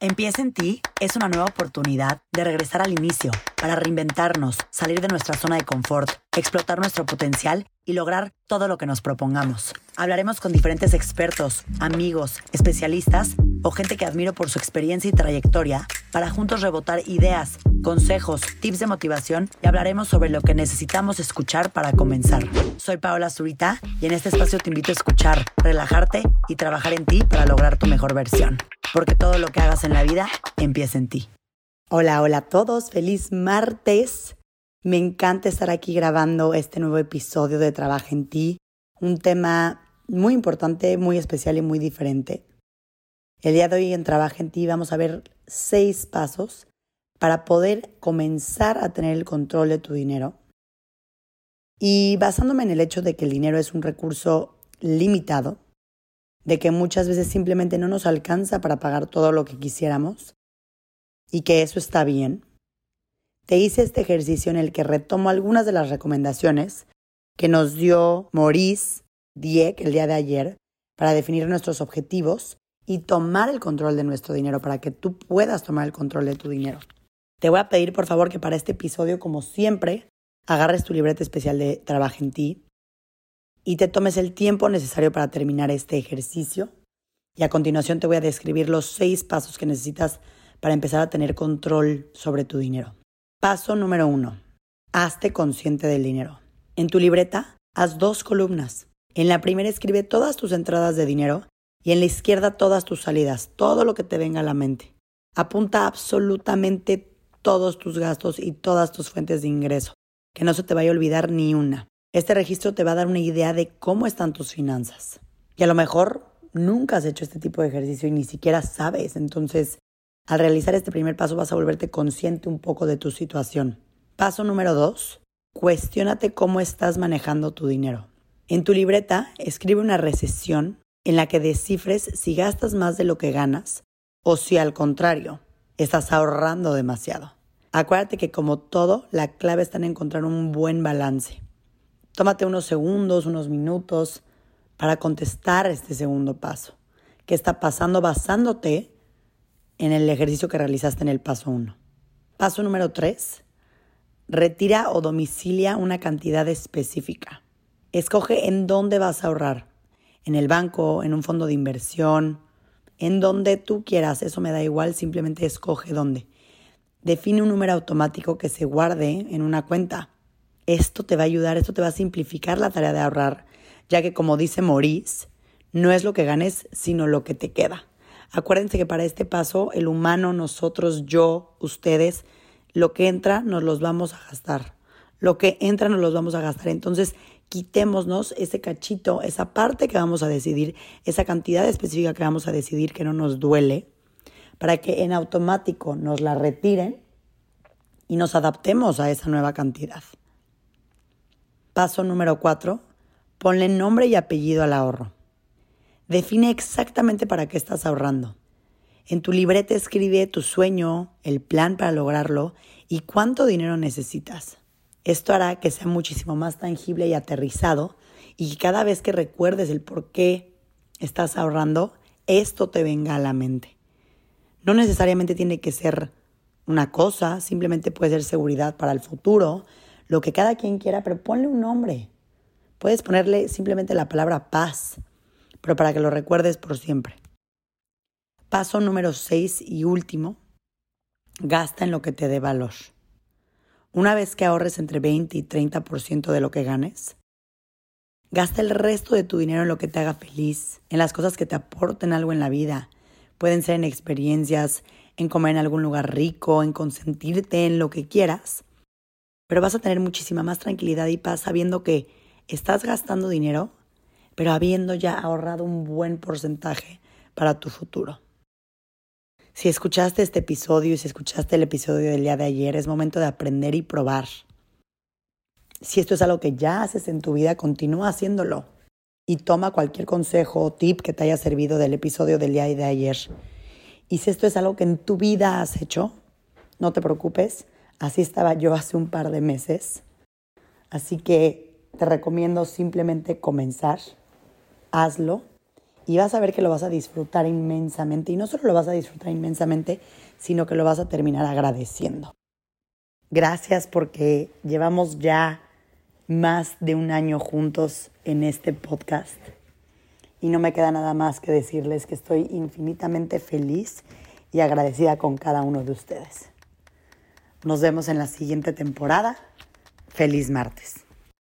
Empieza en Ti es una nueva oportunidad de regresar al inicio, para reinventarnos, salir de nuestra zona de confort, explotar nuestro potencial y lograr todo lo que nos propongamos. Hablaremos con diferentes expertos, amigos, especialistas o gente que admiro por su experiencia y trayectoria para juntos rebotar ideas, consejos, tips de motivación y hablaremos sobre lo que necesitamos escuchar para comenzar. Soy Paola Zurita y en este espacio te invito a escuchar, relajarte y trabajar en ti para lograr tu mejor versión. Porque todo lo que hagas en la vida empieza en ti. Hola, hola a todos. Feliz martes. Me encanta estar aquí grabando este nuevo episodio de Trabaja en Ti, un tema muy importante, muy especial y muy diferente. El día de hoy en Trabaja en Ti vamos a ver 6 pasos para poder comenzar a tener el control de tu dinero. Y basándome en el hecho de que el dinero es un recurso limitado, de que muchas veces simplemente no nos alcanza para pagar todo lo que quisiéramos y que eso está bien, te hice este ejercicio en el que retomo algunas de las recomendaciones que nos dio Maurice Dieck el día de ayer para definir nuestros objetivos y tomar el control de nuestro dinero, para que tú puedas tomar el control de tu dinero. Te voy a pedir, por favor, que para este episodio, como siempre, agarres tu libreta especial de Trabaja en Ti y te tomes el tiempo necesario para terminar este ejercicio. Y a continuación te voy a describir los 6 pasos que necesitas para empezar a tener control sobre tu dinero. Paso número 1. Hazte consciente del dinero. En tu libreta, haz 2 columnas. En la primera escribe todas tus entradas de dinero y en la izquierda todas tus salidas, todo lo que te venga a la mente. Apunta absolutamente todos tus gastos y todas tus fuentes de ingreso, que no se te vaya a olvidar ni una. Este registro te va a dar una idea de cómo están tus finanzas. Y a lo mejor nunca has hecho este tipo de ejercicio y ni siquiera sabes, entonces al realizar este primer paso vas a volverte consciente un poco de tu situación. Paso número 2. Cuestiónate cómo estás manejando tu dinero. En tu libreta, escribe una recesión en la que descifres si gastas más de lo que ganas o si al contrario, estás ahorrando demasiado. Acuérdate que como todo, la clave está en encontrar un buen balance. Tómate unos segundos, unos minutos para contestar este segundo paso. ¿Qué está pasando basándote en el ejercicio que realizaste en el paso 1. Paso número 3. Retira o domicilia una cantidad específica. Escoge en dónde vas a ahorrar. En el banco, en un fondo de inversión, en donde tú quieras. Eso me da igual, simplemente escoge dónde. Define un número automático que se guarde en una cuenta. Esto te va a ayudar, esto te va a simplificar la tarea de ahorrar, ya que como dice Maurice, no es lo que ganes, sino lo que te queda. Acuérdense que para este paso, el humano, nosotros, yo, ustedes, lo que entra nos los vamos a gastar. Entonces, quitémonos ese cachito, esa parte que vamos a decidir, esa cantidad específica que vamos a decidir que no nos duele, para que en automático nos la retiren y nos adaptemos a esa nueva cantidad. Paso número 4. Ponle nombre y apellido al ahorro. Define exactamente para qué estás ahorrando. En tu libreta escribe tu sueño, el plan para lograrlo y cuánto dinero necesitas. Esto hará que sea muchísimo más tangible y aterrizado y cada vez que recuerdes el por qué estás ahorrando, esto te venga a la mente. No necesariamente tiene que ser una cosa, simplemente puede ser seguridad para el futuro, lo que cada quien quiera, pero ponle un nombre. Puedes ponerle simplemente la palabra paz, pero para que lo recuerdes por siempre. Paso número 6 y último, gasta en lo que te dé valor. Una vez que ahorres entre 20 y 30% de lo que ganes, gasta el resto de tu dinero en lo que te haga feliz, en las cosas que te aporten algo en la vida. Pueden ser en experiencias, en comer en algún lugar rico, en consentirte, en lo que quieras, pero vas a tener muchísima más tranquilidad y paz sabiendo que estás gastando dinero pero habiendo ya ahorrado un buen porcentaje para tu futuro. Si escuchaste este episodio y si escuchaste el episodio del día de ayer, es momento de aprender y probar. Si esto es algo que ya haces en tu vida, continúa haciéndolo y toma cualquier consejo o tip que te haya servido del episodio del día de ayer. Y si esto es algo que en tu vida has hecho, no te preocupes, así estaba yo hace un par de meses. Así que te recomiendo simplemente comenzar. Hazlo y vas a ver que lo vas a disfrutar inmensamente. Y no solo lo vas a disfrutar inmensamente, sino que lo vas a terminar agradeciendo. Gracias porque llevamos ya más de un año juntos en este podcast. Y no me queda nada más que decirles que estoy infinitamente feliz y agradecida con cada uno de ustedes. Nos vemos en la siguiente temporada. Feliz martes.